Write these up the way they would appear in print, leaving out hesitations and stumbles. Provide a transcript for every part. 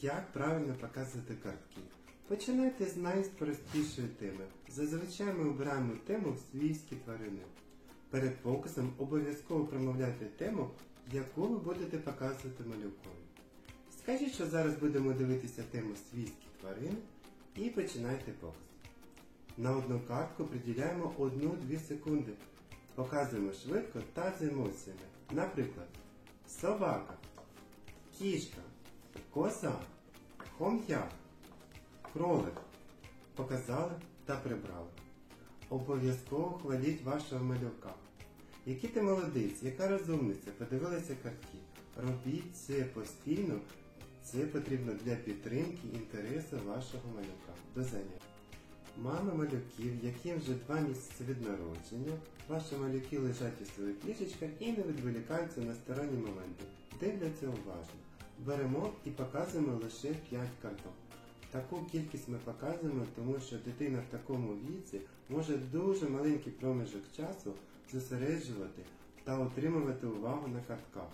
Як правильно показувати картки? Починайте з найпростішої теми. Зазвичай ми обираємо тему «Свійські тварини». Перед фокусом обов'язково промовляйте тему, яку ви будете показувати малюкові. Скажіть, що зараз будемо дивитися тему «Свійські тварини» і починайте фокус. На одну картку приділяємо 1-2 секунди. Показуємо швидко та з емоціями. Наприклад, собака, кішка, коса, хом'як, кролик. Показали та прибрали. Обов'язково хваліть вашого малюка. Який ти молодець, яка розумниця, подивилися картки. Робіть це постійно, це потрібно для підтримки інтересу вашого малюка. До заняття. Мами малюків, яким вже 2 місяці від народження, ваші малюки лежать у своїх ліжечках і не відволікаються на сторонні моменти. Дивляться уважно. Беремо і показуємо лише 5 карток. Таку кількість ми показуємо, тому що дитина в такому віці може дуже маленький проміжок часу зосереджувати та отримувати увагу на картках.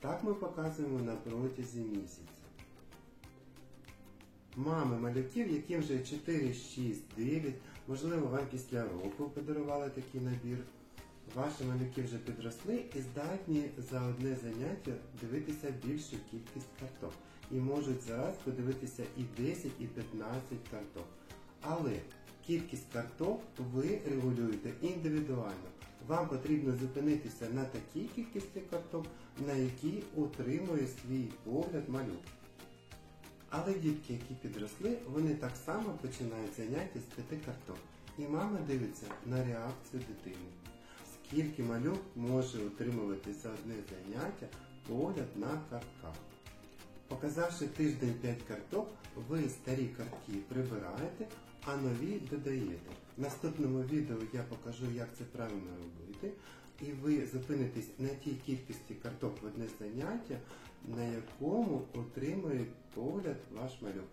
Так ми показуємо на протязі місяця. Мами малюків, яким вже 4, 6, 9, можливо вам після року подарували такий набір. Ваші малюки вже підросли і здатні за одне заняття дивитися більшу кількість карток. І можуть зараз подивитися і 10, і 15 карток. Але кількість карток ви регулюєте індивідуально. Вам потрібно зупинитися на такій кількості карток, на якій утримує свій погляд малюк. Але дітки, які підросли, вони так само починають заняття з 5 карток. І мама дивиться на реакцію дитини. Скільки малюк може утримувати за одне заняття погляд на картках. Показавши тиждень 5 карток, ви старі картки прибираєте, а нові додаєте. В наступному відео я покажу, як це правильно робити. І ви зупинитесь на тій кількості карток в одне заняття, на якому отримує погляд ваш малюк.